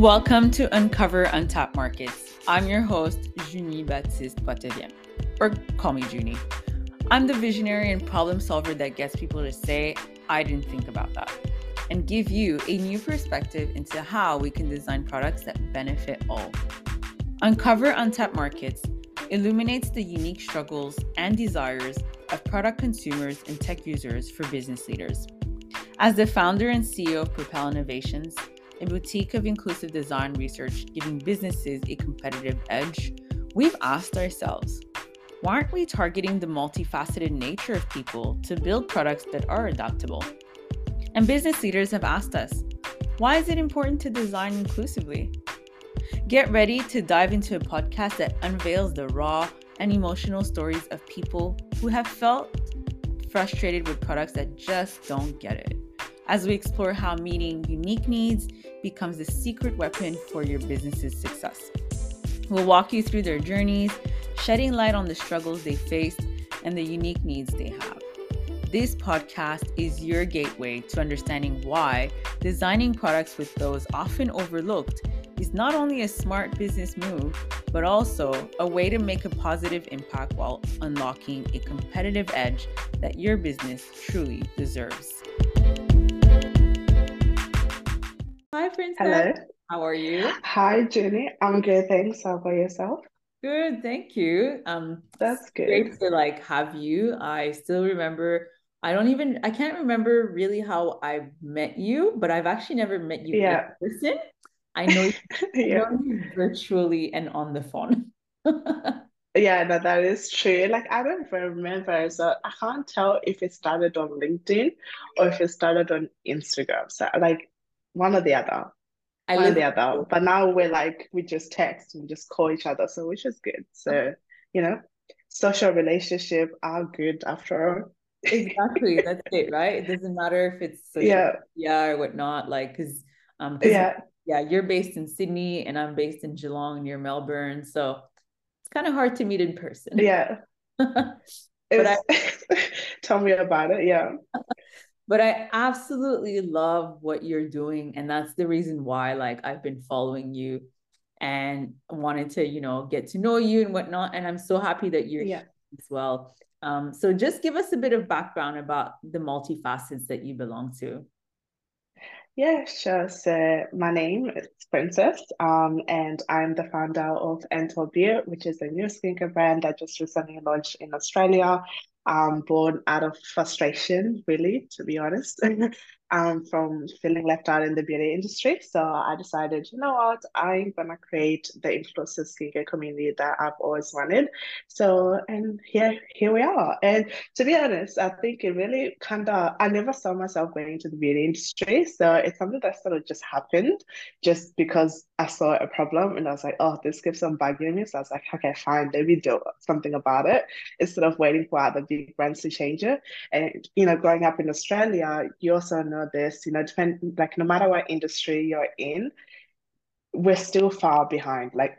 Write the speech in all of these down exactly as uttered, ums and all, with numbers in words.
Welcome to Uncover Untapped Markets. I'm your host, Junie Baptiste-Poitevien, or call me Junie. I'm the visionary and problem solver that gets people to say, I didn't think about that, and give you a new perspective into how we can design products that benefit all. Uncover Untapped Markets illuminates the unique struggles and desires of product consumers and tech users for business leaders. As the founder and C E O of Propel Innovations, a boutique of inclusive design research giving businesses a competitive edge, we've asked ourselves, why aren't we targeting the multifaceted nature of people to build products that are adaptable? And business leaders have asked us, why is it important to design inclusively? Get ready to dive into a podcast that unveils the raw and emotional stories of people who have felt frustrated with products that just don't get it, as we explore how meeting unique needs becomes the secret weapon for your business's success. We'll walk you through their journeys, shedding light on the struggles they faced and the unique needs they have. This podcast is your gateway to understanding why designing products with those often overlooked is not only a smart business move, but also a way to make a positive impact while unlocking a competitive edge that your business truly deserves. Hi, Princess. Hello. How are you? Hi, Junie. I'm good, thanks. How about yourself? Good, thank you. Um, That's good. Great to like have you. I still remember, I don't even, I can't remember really how I met you, but I've actually never met you yeah. in person. I know you, yeah. I know you virtually and on the phone. Yeah, no, that is true. Like, I don't remember, so I can't tell if it started on LinkedIn or if it started on Instagram. So, like, one or the other, I one or the other. But now we're like, we just text, we just call each other, so which is good. So, you know, social relationships are good after all. Exactly, that's it, right? It doesn't matter if it's social yeah, yeah, or whatnot, like because um, cause, yeah, yeah, you're based in Sydney and I'm based in Geelong near Melbourne, so it's kind of hard to meet in person. Yeah, but I... tell me about it. Yeah. But I absolutely love what you're doing. And that's the reason why, like, I've been following you and wanted to, you know, get to know you and whatnot. And I'm so happy that you're yeah. here as well. Um, so just give us a bit of background about the multifacets that you belong to. Yeah, sure. So my name is Princess, um, and I'm the founder of Enthar Beer, which is a new skincare brand that just recently launched in Australia. Um, born out of frustration, really, to be honest, um, from feeling left out in the beauty industry. So I decided, you know what, I'm going to create the inclusive skincare community that I've always wanted. So, and here, here we are. And to be honest, I think it really kind of, I never saw myself going into the beauty industry. So it's something that sort of just happened just because I saw a problem and I was like, oh, this gives some bugging me. So I was like, okay, fine, let me do something about it instead of waiting for other people brands to change it. And you know, growing up in Australia, you also know this, you know, depend like no matter what industry you're in, we're still far behind. Like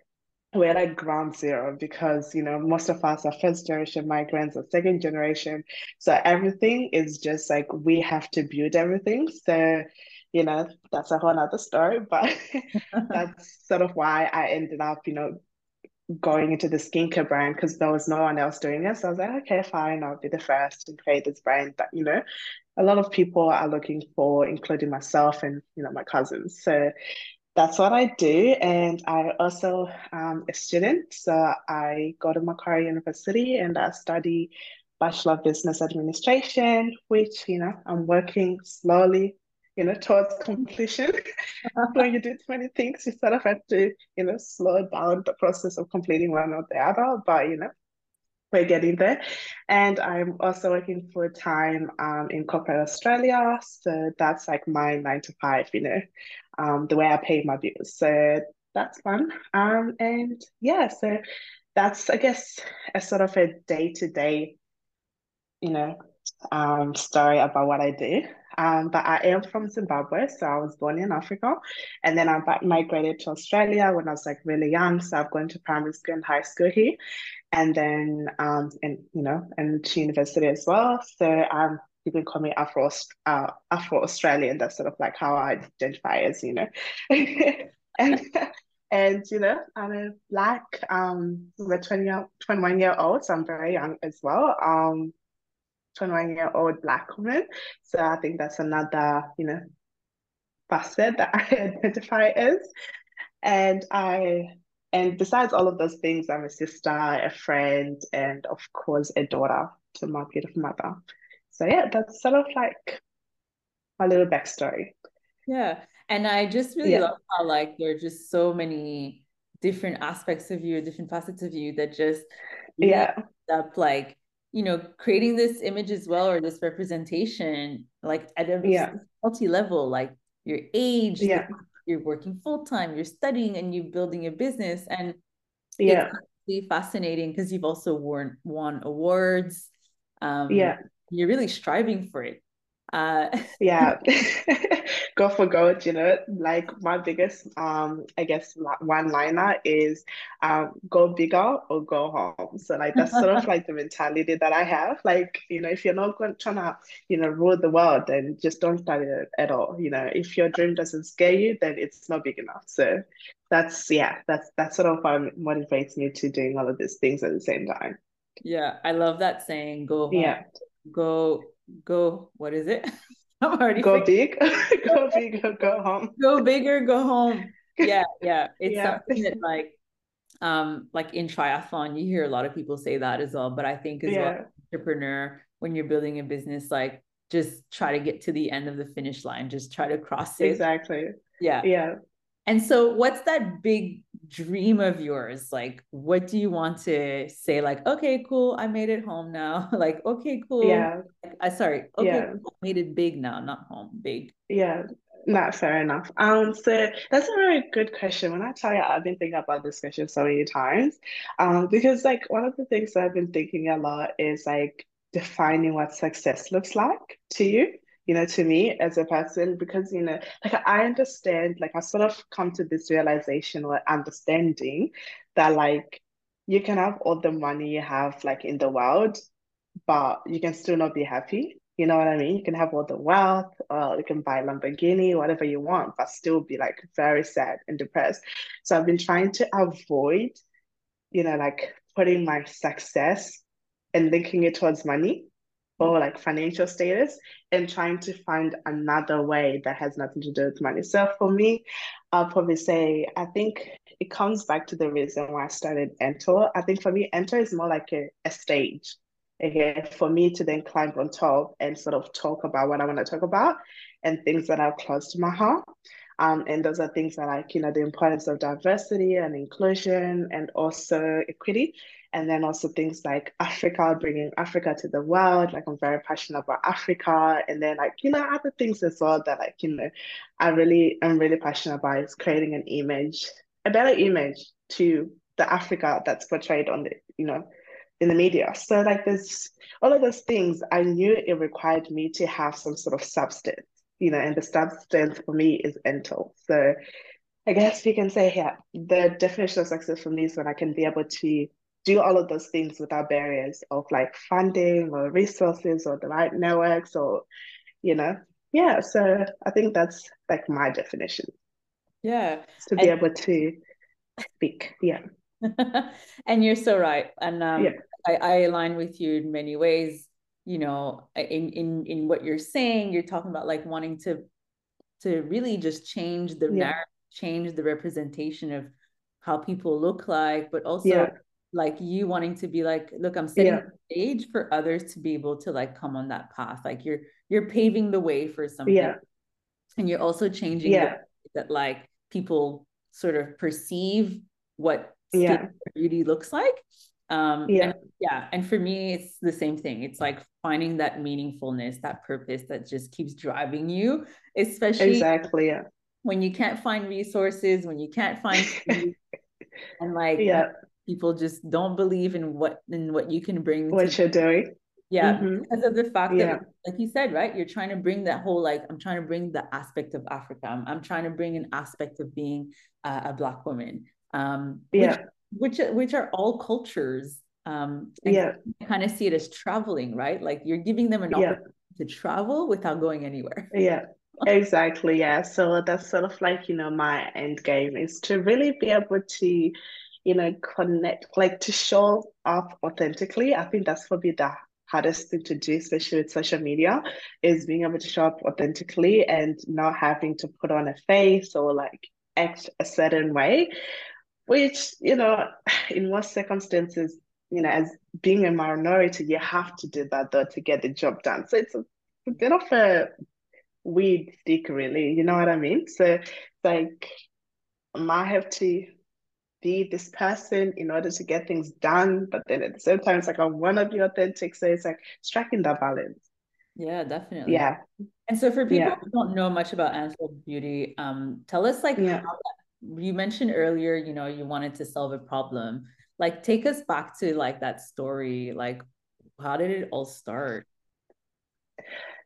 we're like ground zero because, you know, most of us are first generation migrants or second generation. So everything is just like we have to build everything. So you know, that's a whole other story, but that's sort of why I ended up, you know, going into the skincare brand because there was no one else doing it. So I was like, okay, fine, I'll be the first and create this brand that, you know, a lot of people are looking for, including myself and, you know, my cousins. So that's what I do. And I also am um, a student. So I go to Macquarie University and I study Bachelor of Business Administration, which, you know, I'm working slowly, you know, towards completion. When you do too many things, you sort of have to, you know, slow down the process of completing one or the other, but, you know, we're getting there. And I'm also working full-time um, in corporate Australia, so that's like my nine to five, you know, um, the way I pay my bills, so that's fun. Um, and yeah, so that's, I guess, a sort of a day-to-day, you know, um, story about what I do. Um, but I am from Zimbabwe, so I was born in Africa, and then I migrated to Australia when I was like really young. So I've gone to primary school and high school here, and then um, and you know, and to university as well. So um, you can call me Afro uh, Afro Australian. That's sort of like how I identify as, you know. And, and you know, I'm a Black, um, I'm a twenty-one year old, so I'm very young as well. Um, twenty-one year old Black woman. So I think that's another, you know, facet that I identify as. And I, and besides all of those things, I'm a sister, a friend, and of course, a daughter to my beautiful mother. So yeah, that's sort of like my little backstory. Yeah. And I just really yeah. love how, like, there are just so many different aspects of you, different facets of you that just yeah up, like, you know, creating this image as well, or this representation, like at a yeah. multi level, like your age, yeah. you're working full time, you're studying, and you're building a business. And yeah, it's really fascinating because you've also won won awards. Um, yeah, you're really striving for it. Uh, yeah, go for gold. You know, like my biggest, um, I guess, one liner is, um, go bigger or go home. So like that's sort of like the mentality that I have. Like, you know, if you're not going, trying to, you know, rule the world, then just don't study it at all. You know, if your dream doesn't scare you, then it's not big enough. So that's yeah, that's that's sort of what motivates me to doing all of these things at the same time. Yeah, I love that saying. Go home. Yeah. Go. Go, what is it? I'm already go big, go big, or go home. Go bigger, go home. Yeah, yeah. It's yeah. something that, like, um, like in triathlon, you hear a lot of people say that as well. But I think as yeah. well, as an entrepreneur, when you're building a business, like, just try to get to the end of the finish line. Just try to cross it. Exactly. Yeah, yeah. And so, what's that big dream of yours? Like, what do you want to say? Like, okay, cool, I made it home now. Like, okay, cool. Yeah. Like, I sorry. Okay, yeah. cool, I made it big now, not home. Big. Yeah. No, fair enough. Um, so that's a very good question. When I tell you, I've been thinking about this question so many times. Um, because like one of the things that I've been thinking a lot is like defining what success looks like to you. You know, to me as a person, because, you know, like I understand, like I sort of come to this realization or understanding that like you can have all the money you have like in the world, but you can still not be happy. You know what I mean? You can have all the wealth, or you can buy a Lamborghini, whatever you want, but still be like very sad and depressed. So I've been trying to avoid, you know, like putting my success and linking it towards money, or like financial status, and trying to find another way that has nothing to do with money. So for me, I'll probably say, I think it comes back to the reason why I started Enthar. I think for me, Enthar is more like a, a stage, okay, for me to then climb on top and sort of talk about what I want to talk about and things that are close to my heart. Um, and those are things that, like, you know, the importance of diversity and inclusion and also equity. And then also things like Africa, bringing Africa to the world. Like, I'm very passionate about Africa. And then, like, you know, other things as well that, like, you know, I really, I'm really passionate about is creating an image, a better image to the Africa that's portrayed on the, you know, in the media. So like there's all of those things. I knew it required me to have some sort of substance, you know, and the substance for me is mental. So I guess we can say here, yeah, the definition of success for me is when I can be able to do all of those things without barriers of like funding or resources or the right networks or, you know, yeah. So I think that's like my definition. Yeah. To be and, able to speak. Yeah. And you're so right. And um, yeah. I, I align with you in many ways, you know, in, in, in what you're saying. You're talking about like wanting to, to really just change the yeah. narrative, change the representation of how people look like, but also yeah. like you wanting to be like, look, I'm setting yeah. the stage for others to be able to like come on that path. Like you're, you're paving the way for something. Yeah. And you're also changing yeah. the way that like people sort of perceive what yeah. beauty looks like. Um, yeah. And, yeah. And for me, it's the same thing. It's like finding that meaningfulness, that purpose that just keeps driving you, especially exactly, yeah. when you can't find resources, when you can't find food, and like, yeah. people just don't believe in what in what you can bring. What to, you're doing. Yeah. Mm-hmm. Because of the fact yeah. that, like you said, right? You're trying to bring that whole, like, I'm trying to bring the aspect of Africa. I'm, I'm trying to bring an aspect of being uh, a Black woman. Um, yeah. Which, which, which are all cultures. Um, yeah. You kind of see it as traveling, right? Like you're giving them an yeah. opportunity to travel without going anywhere. Yeah. Exactly, yeah. So that's sort of like, you know, my end game is to really be able to, you know, connect, like to show up authentically. I think that's probably the hardest thing to do, especially with social media, is being able to show up authentically and not having to put on a face or like act a certain way, which, you know, in most circumstances, you know, as being a minority, you have to do that though to get the job done. So it's a bit of a weird stick, really, you know what I mean? So like, I have to be this person in order to get things done, but then at the same time, it's like I want to be authentic. So it's like striking that balance. Yeah, definitely. Yeah. And so for people yeah. who don't know much about Enthar Beauty, um, tell us like yeah. how that, you mentioned earlier, you know, you wanted to solve a problem. Like, take us back to like that story. Like, how did it all start?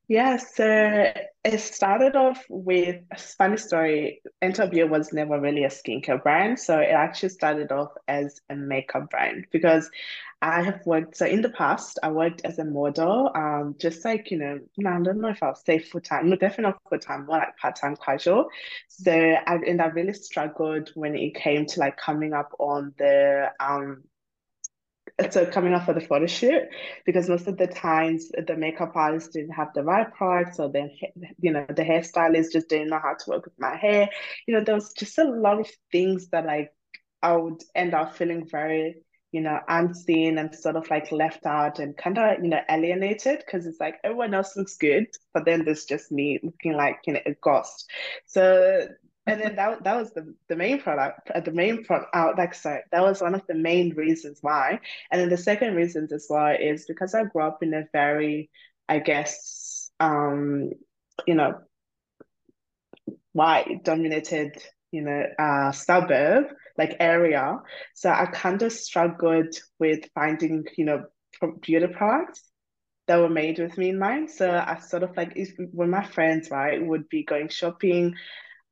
Yeah, so it started off with a funny story. Enthar Beer was never really a skincare brand. So it actually started off as a makeup brand because I have worked, so in the past, I worked as a model, um, just like, you know, I don't know if I'll say full-time, no, definitely not full-time, more like part-time casual. So, I, and I really struggled when it came to like coming up on the, um, so coming up for the photo shoot, because most of the times the makeup artist didn't have the right products, or then, you know, the hairstylist just didn't know how to work with my hair. You know, there was just a lot of things that like I would end up feeling very, you know, unseen and sort of like left out and kind of, you know, alienated, because it's like everyone else looks good, but then there's just me looking like, you know, a ghost. So and then that, that was the, the main product, uh, the main product, uh, like, sorry, that was one of the main reasons why. And then the second reason as well is because I grew up in a very, I guess, um, you know, white dominated, you know, uh, suburb, like area. So I kind of struggled with finding, you know, beauty products that were made with me in mind. So I sort of like, if, when my friends, right, would be going shopping,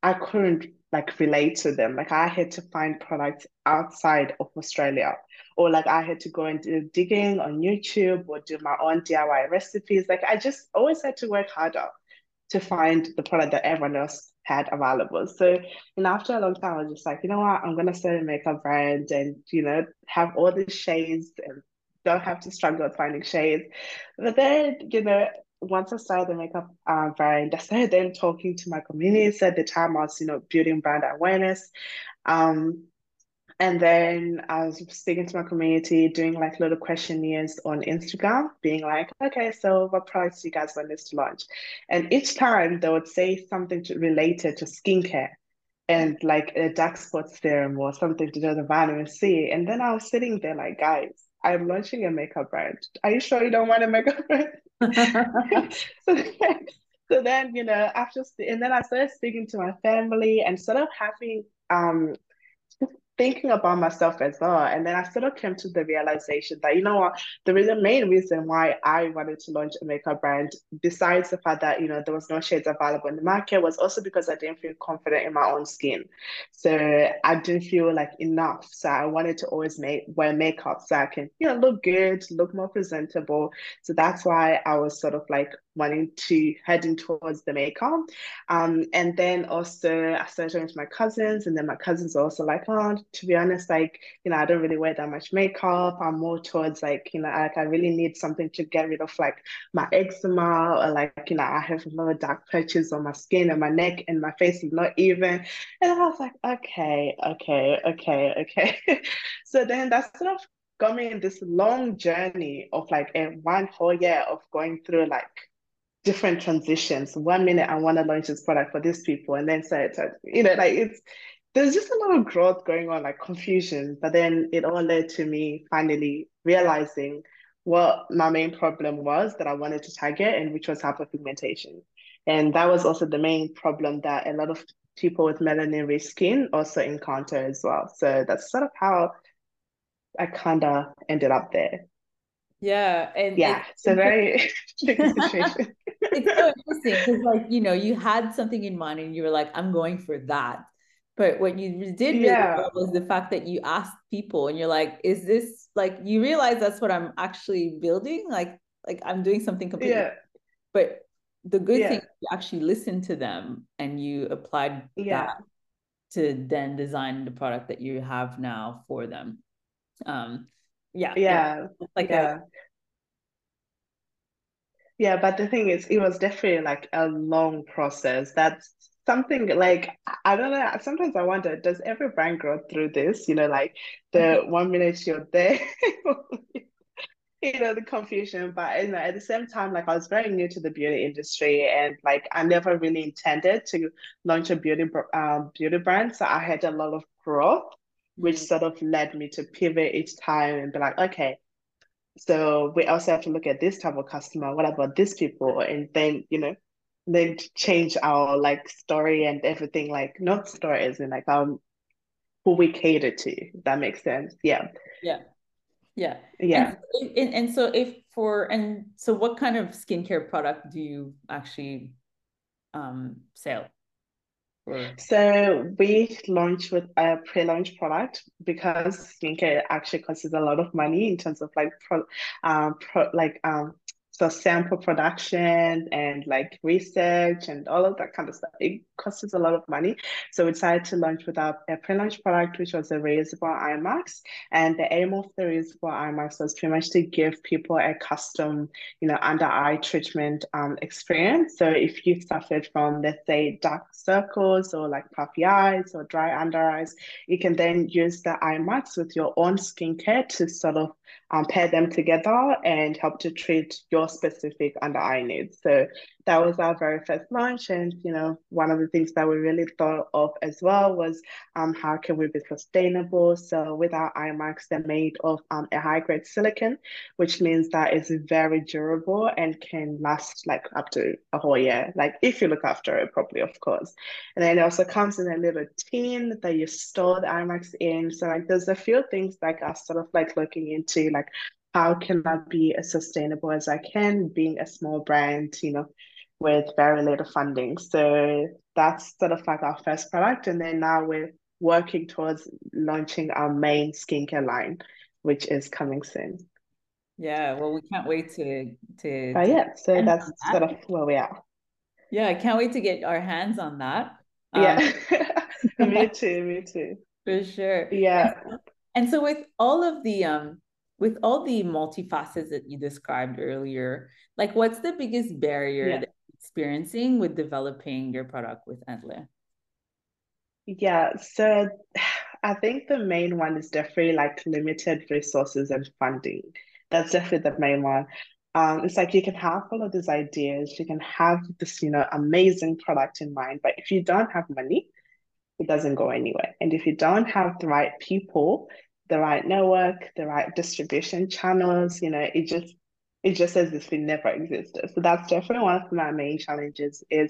I couldn't like relate to them. Like I had to find products outside of Australia, or like I had to go and do digging on YouTube or do my own D I Y recipes. Like I just always had to work harder to find the product that everyone else had available. So, and after a long time, I was just like, you know what, I'm going to start a makeup brand and, you know, have all these shades and don't have to struggle with finding shades. But then, you know, once I started the makeup uh, brand, I started then talking to my community. So at the time I was, you know, building brand awareness. Um, and then I was speaking to my community, doing like little questionnaires on Instagram, being like, okay, so what products do you guys want us to launch? And each time they would say something to, related to skincare and like a dark spot serum or something to do with the vitamin C. And then I was sitting there like, guys, I'm launching a makeup brand. Are you sure you don't want a makeup brand? so, then, so then, you know, after, and then I started speaking to my family and sort of having, um, thinking about myself as well. And then I sort of came to the realization that, you know what, the reason, main reason why I wanted to launch a makeup brand, besides the fact that, you know, there was no shades available in the market, was also because I didn't feel confident in my own skin. So I didn't feel like enough. So I wanted to always make, wear makeup so I can, you know, look good, look more presentable. So that's why I was sort of like wanting to heading towards the makeup. Um, and then also I started talking to my cousins, and then my cousins are also like, oh, to be honest, like, you know, I don't really wear that much makeup. I'm more towards like, you know, like I really need something to get rid of like my eczema, or like, you know, I have a lot of dark patches on my skin and my neck and my face is not even. And I was like, okay, okay, okay, okay. So then that's sort of got me in this long journey of like a one whole year of going through like different transitions. One minute I want to launch this product for these people, and then so it's, you know, like it's, there's just a lot of growth going on, like confusion, but then it all led to me finally realizing what my main problem was that I wanted to target, and which was hyperpigmentation. And that was also the main problem that a lot of people with melanin-rich skin also encounter as well. So that's sort of how I kind of ended up there. Yeah. And yeah, it's a very tricky situation. It's so interesting because, like, you know, you had something in mind and you were like, I'm going for that. But what you did really yeah. well was the fact that you asked people and you're like, is this like, you realize that's what I'm actually building? Like, like I'm doing something completely, yeah. but the good yeah. thing is you actually listened to them and you applied yeah. that to then design the product that you have now for them. Um, yeah. Yeah. yeah. Like yeah. A, yeah. But the thing is, it was definitely like a long process. That's something like, I don't know, sometimes I wonder, does every brand grow through this? You know, like the mm-hmm. one minute you're there, you know, the confusion. But you know, at the same time, like I was very new to the beauty industry, and like I never really intended to launch a beauty um, beauty brand. So I had a lot of growth, which mm-hmm. sort of led me to pivot each time and be like, okay, so we also have to look at this type of customer. What about these people? And then, you know, then change our like story and everything, like not stories and like um who we cater to, if that makes sense. Yeah. Yeah. Yeah. Yeah. And, and, and so if for, and so what kind of skincare product do you actually um sell? Or... So we launched with a pre-launch product because skincare actually costs a lot of money in terms of like pro, um pro, like um so sample production and like research and all of that kind of stuff. It costs us a lot of money. So we decided to launch with our a pre-launch product, which was a reusable eye mask. And the aim of the reusable eye mask was pretty much to give people a custom, you know, under eye treatment um, experience. So if you suffered from, let's say, dark circles or like puffy eyes or dry under eyes, you can then use the eye mask with your own skincare to sort of um, pair them together and help to treat your specific under eye needs. So that was our very first launch, and you know, one of the things that we really thought of as well was um how can we be sustainable. So with our eye masks, they're made of um, a high grade silicone, which means that it's very durable and can last like up to a whole year, like if you look after it properly, of course. And then it also comes in a little tin that you store the eye masks in. So like there's a few things like are sort of like looking into like, how can I be as sustainable as I can, being a small brand, you know, with very little funding? So that's sort of like our first product. And then now we're working towards launching our main skincare line, which is coming soon. Yeah, well, we can't wait to... to, oh, to yeah, so that's that. Sort of where we are. Yeah, I can't wait to get our hands on that. Um, yeah, me too, me too. For sure. Yeah. And so with all of the... um. With all the multifacets that you described earlier, like what's the biggest barrier yeah. that you're experiencing with developing your product with Enthar? Yeah, so I think the main one is definitely like limited resources and funding. That's definitely the main one. Um, it's like you can have all of these ideas, you can have this, you know, amazing product in mind, but if you don't have money, it doesn't go anywhere. And if you don't have the right people, the right network, the right distribution channels, you know, it just it just as if it never existed. So that's definitely one of my main challenges, is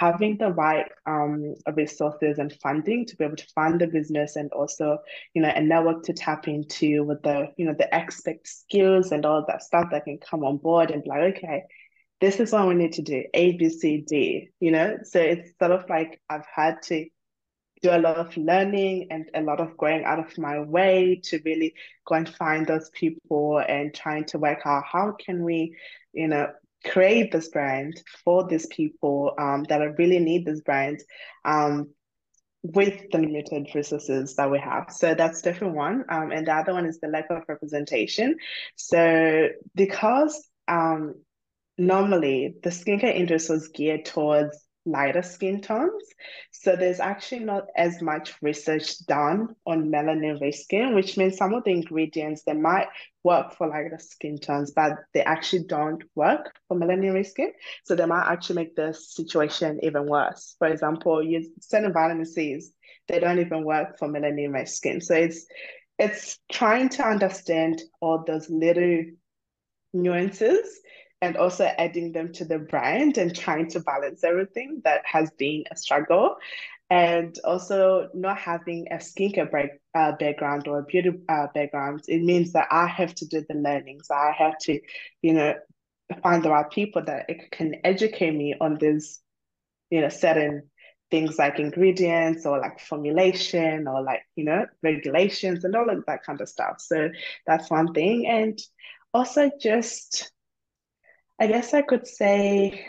having the right um resources and funding to be able to fund the business, and also, you know, a network to tap into with the, you know, the expert skills and all of that stuff that can come on board and be like, okay, this is what we need to do, A, B, C, D, you know. So it's sort of like I've had to do a lot of learning and a lot of going out of my way to really go and find those people and trying to work out how can we, you know, create this brand for these people um, that really need this brand um, with the limited resources that we have. So that's definitely one. Um, and the other one is the lack of representation. So because um, normally the skincare industry was geared towards lighter skin tones, so there's actually not as much research done on melanin-rich skin, which means some of the ingredients that might work for lighter skin tones, but they actually don't work for melanin-rich skin, so they might actually make the situation even worse. For example, you certain vitamin C's, they don't even work for melanin-rich skin. So it's it's trying to understand all those little nuances and also adding them to the brand and trying to balance everything. That has been a struggle. And also not having a skincare break, uh, background or a beauty uh, background, it means that I have to do the learning. So I have to, you know, find the right people that can educate me on these, you know, certain things like ingredients or like formulation or like, you know, regulations and all of that kind of stuff. So that's one thing. And also just... I guess I could say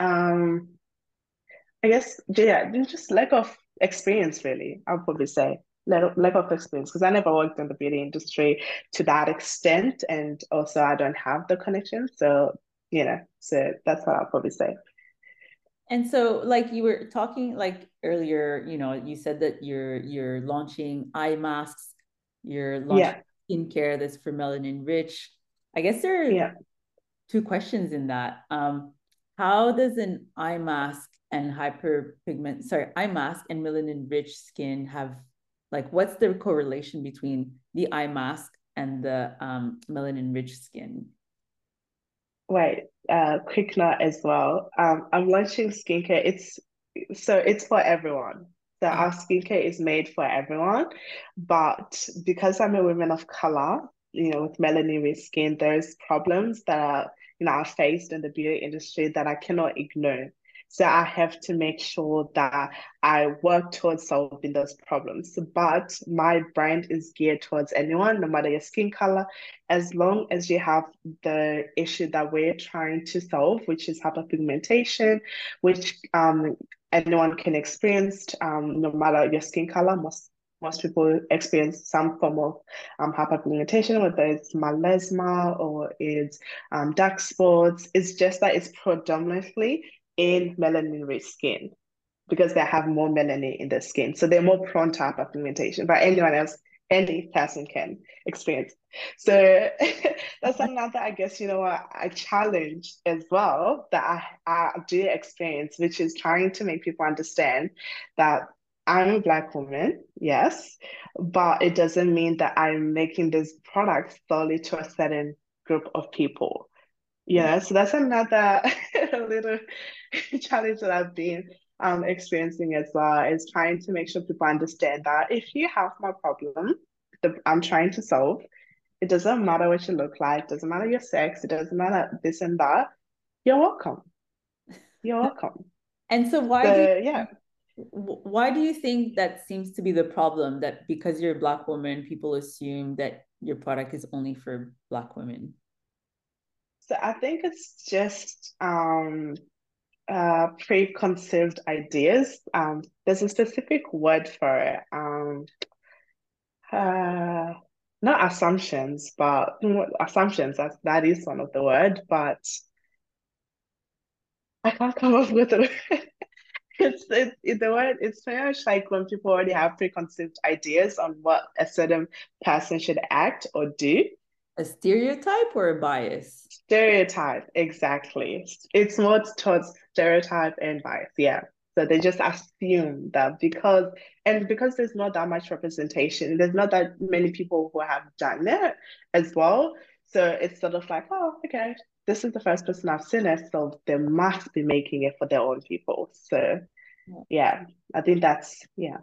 um, I guess, yeah, just lack of experience, really, I'll probably say. Lack of experience, because I never worked in the beauty industry to that extent, and also I don't have the connection, so you know, so that's what I'll probably say. And so, like you were talking, like earlier, you know, you said that you're you're launching eye masks, you're launching yeah. skincare that's formalin rich. I guess there are yeah. two questions in that. Um, how does an eye mask and hyperpigment, sorry, eye mask and melanin rich skin have, like, what's the correlation between the eye mask and the um, melanin-rich skin? Wait, uh, quick note as well. Um, I'm launching skincare. It's so it's for everyone. So mm-hmm. our skincare is made for everyone, but because I'm a woman of color, you know, with melanin-rich skin, there's problems that are, you know, are faced in the beauty industry that I cannot ignore. So I have to make sure that I work towards solving those problems. But my brand is geared towards anyone, no matter your skin color, as long as you have the issue that we're trying to solve, which is hyperpigmentation, which um, anyone can experience, um, no matter your skin color. Most, most people experience some form of um, hyperpigmentation, whether it's melasma or it's um, dark spots. It's just that it's predominantly in melanin-rich skin, because they have more melanin in their skin, so they're more prone to hyperpigmentation. But anyone else, any person can experience. So that's another, I guess, you know, a, a challenge as well that I, I do experience, which is trying to make people understand that I'm a Black woman, yes, but it doesn't mean that I'm making this product solely to a certain group of people. Yeah, so that's another little challenge that I've been um, experiencing as well, is trying to make sure people understand that if you have my problem that I'm trying to solve, it doesn't matter what you look like, it doesn't matter your sex, it doesn't matter this and that. You're welcome. You're welcome. And so why so, do you, yeah. why do you think that seems to be the problem, that because you're a Black woman, people assume that your product is only for Black women? So I think it's just um, uh, preconceived ideas. Um, there's a specific word for it. Um, uh, not assumptions, but assumptions, that, that is one of the words, but I can't come up with it. It's, it's, it's the word, it's pretty much like when people already have preconceived ideas on what a certain person should act or do. A stereotype or a bias? Stereotype, exactly. It's more towards stereotype and bias, yeah. So they just assume that because, and because there's not that much representation, there's not that many people who have done it as well. So it's sort of like, oh, okay, this is the first person I've seen it, so they must be making it for their own people. So yeah, I think that's, yeah.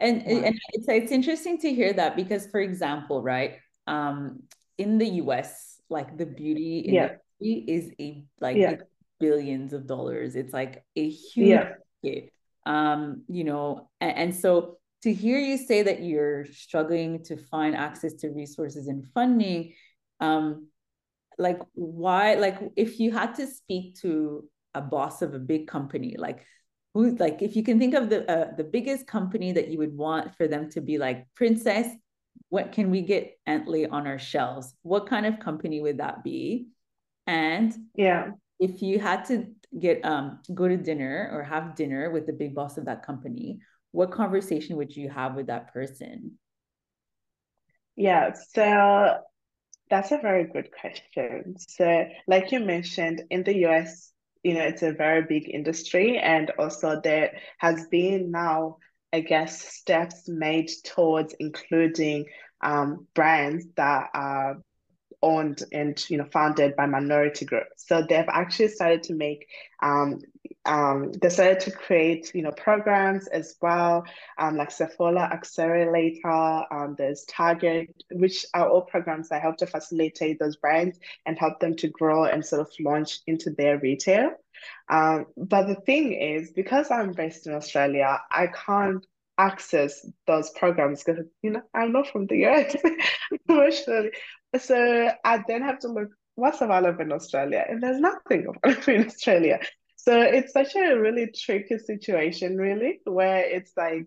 And, yeah. and it's, it's interesting to hear that, because, for example, right, um, in the U S, like the beauty industry yeah. is a like yeah. it's billions of dollars. It's like a huge yeah. market, um, you know. And, and so to hear you say that you're struggling to find access to resources and funding, um, like why? Like if you had to speak to a boss of a big company, like who? Like if you can think of the uh, the biggest company that you would want for them to be like, Princess, what can we get Enthar on our shelves? What kind of company would that be? And yeah, if you had to get um go to dinner or have dinner with the big boss of that company, what conversation would you have with that person? Yeah, so that's a very good question. So like you mentioned, in the U S, you know, it's a very big industry, and also there has been now, I guess, steps made towards including um, brands that are owned and, you know, founded by minority groups. So they've actually started to make, um, um, they started to create, you know, programs as well, um, like Sephora Accelerator, um, there's Target, which are all programs that help to facilitate those brands and help them to grow and sort of launch into their retail. Um, but the thing is, because I'm based in Australia, I can't access those programs because, you know, I'm not from the U S, unfortunately. So I then have to look what's available in Australia, and there's nothing available in Australia. So it's such a really tricky situation, really, where it's like,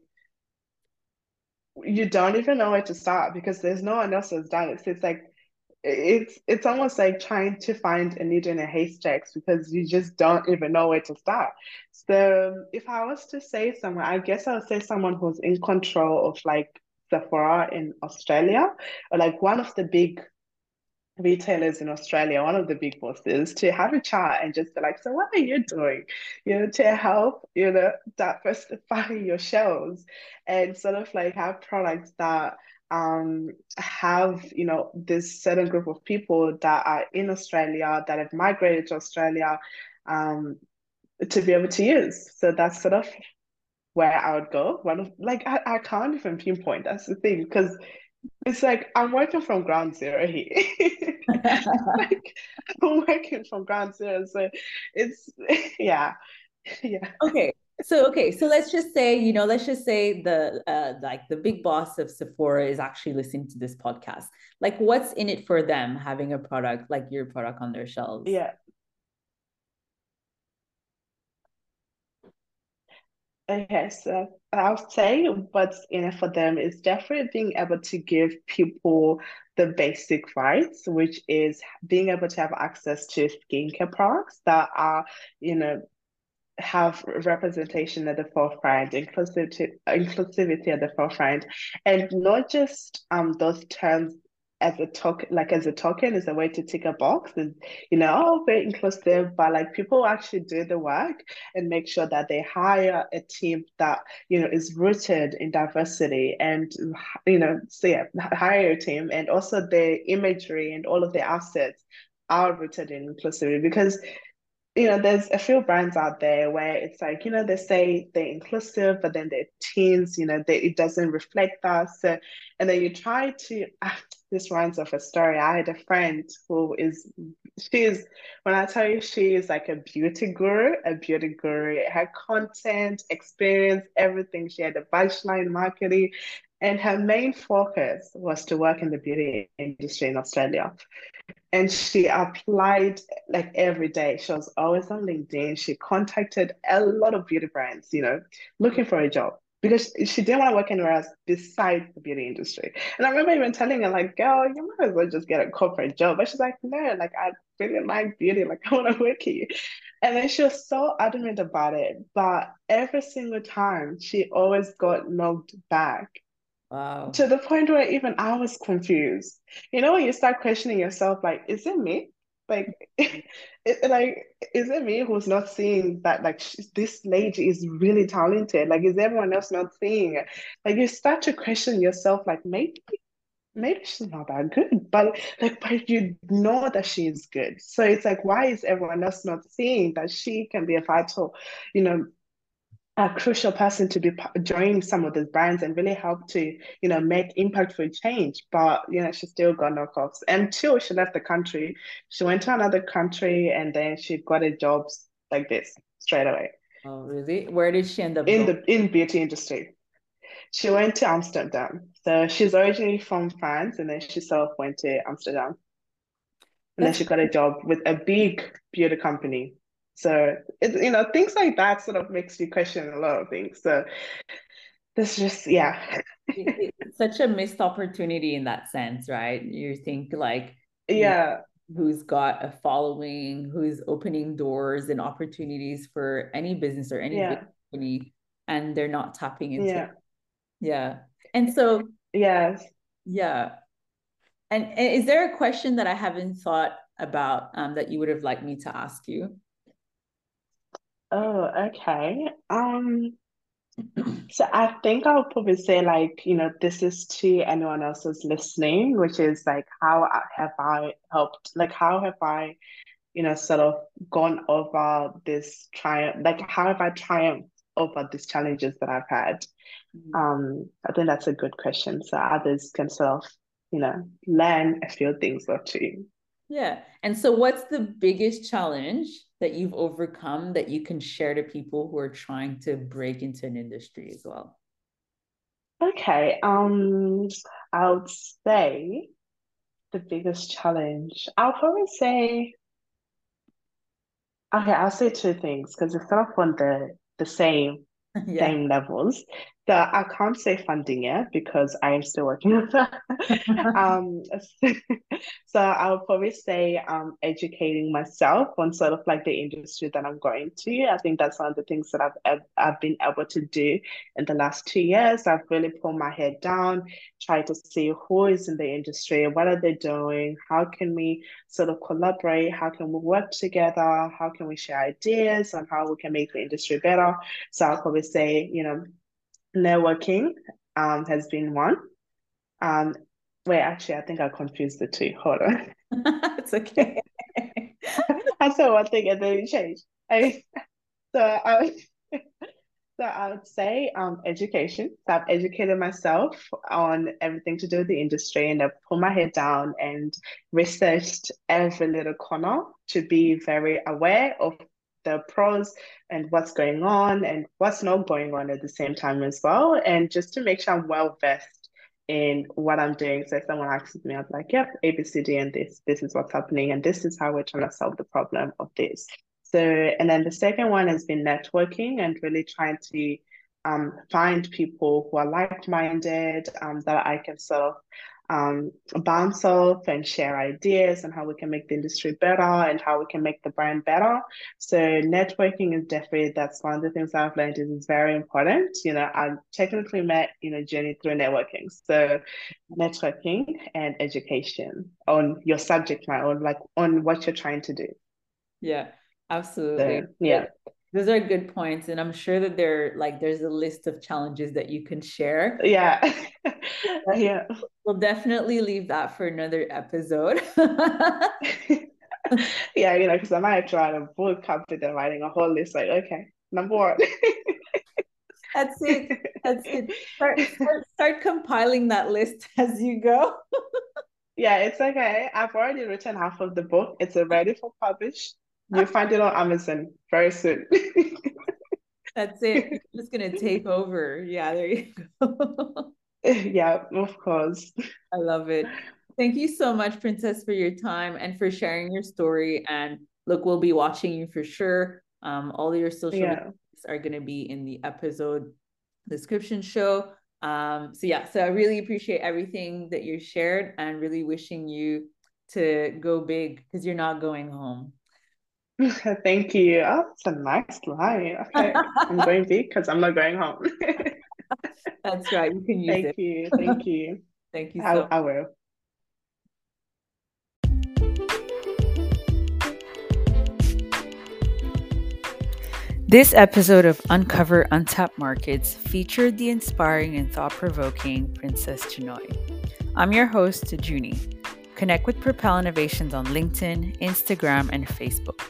you don't even know where to start because there's no one else who's done it. So it's like, it's it's almost like trying to find a needle in a haystack because you just don't even know where to start. So if I was to say someone, I guess I would say someone who's in control of like Sephora in Australia, or like one of the big retailers in Australia, one of the big bosses, to have a chat and just be like, so what are you doing, you know, to help, you know, diversify your shelves and sort of like have products that um have, you know, this certain group of people that are in Australia that have migrated to Australia um to be able to use. So that's sort of where I would go. One of like I, I can't even pinpoint, that's the thing, because it's like I'm working from ground zero here. Like I'm working from ground zero, so it's yeah, yeah. Okay, so okay, so let's just say, you know, let's just say the uh, like the big boss of Sephora is actually listening to this podcast. Like, what's in it for them having a product like your product on their shelves? Yeah. Okay, so I'll say what's in it for them is definitely being able to give people the basic rights, which is being able to have access to skincare products that are, you know, have representation at the forefront, inclusive to, inclusivity at the forefront, and not just um those terms as a token, like as a token is a way to tick a box and, you know, oh, very inclusive, but like people actually do the work and make sure that they hire a team that, you know, is rooted in diversity and, you know, so yeah, hire a team, and also their imagery and all of their assets are rooted in inclusivity. Because, you know, there's a few brands out there where it's like, you know, they say they're inclusive, but then their teens, you know, they, it doesn't reflect that. So, and then you try to, ah, this reminds me of a story. I had a friend who is, she is, when I tell you, she is like a beauty guru, a beauty guru, her content, experience, everything. She had a bachelor in marketing, and her main focus was to work in the beauty industry in Australia. And she applied like every day. She was always on LinkedIn. She contacted a lot of beauty brands, you know, looking for a job because she didn't want to work anywhere else besides the beauty industry. And I remember even telling her like, girl, you might as well just get a corporate job. But she's like, no, like I really like beauty. Like I want to work here. And then she was so adamant about it. But every single time she always got knocked back. Wow. To the point where even I was confused. You know, when you start questioning yourself, like, is it me? Like, it, like, is it me who's not seeing that, like, she, this lady is really talented? Like, is everyone else not seeing it? Like, you start to question yourself, like, maybe, maybe she's not that good, but, like, but you know that she is good. So it's like, why is everyone else not seeing that she can be a vital, you know, a crucial person to be joining some of these brands and really help to, you know, make impactful change? But, you know, she still got knockoffs until she left the country. She went to another country and then she got a job like this straight away. Oh, really? Where did she end up in going? the in beauty industry? She went to Amsterdam. So she's originally from France, and then she sort of went to Amsterdam. And That's then she got a job with a big beauty company. So, it, you know, things like that sort of makes you question a lot of things. So this just, yeah. It's such a missed opportunity in that sense, right? You think like, yeah, you know, who's got a following, who's opening doors and opportunities for any business or any yeah. company, and they're not tapping into yeah. it. Yeah. And so, yes. Yeah. And, and is there a question that I haven't thought about um, that you would have liked me to ask you? Oh, okay. Um, so I think I'll probably say like, you know, this is to anyone else who's listening, which is like, how have I helped? Like, how have I, you know, sort of gone over this triumph? Like, how have I triumphed over these challenges that I've had? Mm-hmm. Um, I think that's a good question. So others can sort of, you know, learn a few things or two. Yeah. And so what's the biggest challenge that you've overcome that you can share to people who are trying to break into an industry as well? Okay. Um, I would say the biggest challenge, I'll probably say, Okay, I'll say two things because it's not on the, the same yeah. same levels. So I can't say funding yet because I am still working with her. um, so I'll probably say um, educating myself on sort of like the industry that I'm going to. I think that's one of the things that I've I've been able to do in the last two years. I've really pulled my head down, tried to see who is in the industry, what are they doing, how can we sort of collaborate, how can we work together, how can we share ideas on how we can make the industry better. So I'll probably say, you know, networking um has been one. Um wait, actually I think I confused the two. Hold on. It's okay. I saw one thing and then it changed. I, so I would, so I would say um education. So I've educated myself on everything to do with the industry and I've put my head down and researched every little corner to be very aware of the pros and what's going on and what's not going on at the same time as well, and just to make sure I'm well versed in what I'm doing. So if someone asks me, I'm like, yep, A, B, C, D, and this this is what's happening and this is how we're trying to solve the problem of this. So, and then the second one has been networking and really trying to um find people who are like-minded, um that I can sort of um bounce off and share ideas on how we can make the industry better and how we can make the brand better. So networking is definitely, that's one of the things that I've learned is, is very important. You know, I technically met, you know, Junie through networking. So networking and education on your subject matter, on like on what you're trying to do. Yeah, absolutely. So, yeah. Those are good points. And I'm sure that there, like, there's a list of challenges that you can share. Yeah. Yeah. We'll definitely leave that for another episode. Yeah, you know, because I might have to write a book after them writing a whole list. Like, okay, number one. That's it. That's it. Start, start, start compiling that list as you go. Yeah, it's okay. I've already written half of the book. It's already for publish. You'll find it on Amazon very soon. That's it. I'm just going to take over. Yeah, there you go. Yeah, of course. I love it. Thank you so much, Princess, for your time and for sharing your story. And look, we'll be watching you for sure. Um, all your social yeah. media are going to be in the episode description show. Um, so yeah, so I really appreciate everything that you shared and really wishing you to go big because you're not going home. Thank you. Oh, it's a nice line. Okay. I'm going big because I'm not going home. That's right. You can use thank it. You, thank you. Thank you. So I, much. I will. This episode of Uncover Untapped Markets featured the inspiring and thought-provoking Princess Chinoyi. I'm your host, Junie. Connect with Propel Innovations on LinkedIn, Instagram, and Facebook.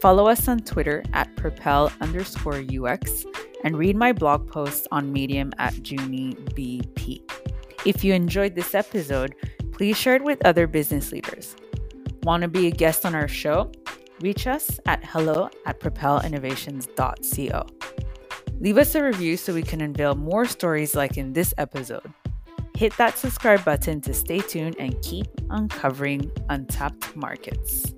Follow us on Twitter at Propel underscore UX and read my blog posts on Medium at Junie B P. If you enjoyed this episode, please share it with other business leaders. Want to be a guest on our show? Reach us at hello at propelinnovations.co. Leave us a review so we can unveil more stories like in this episode. Hit that subscribe button to stay tuned and keep uncovering untapped markets.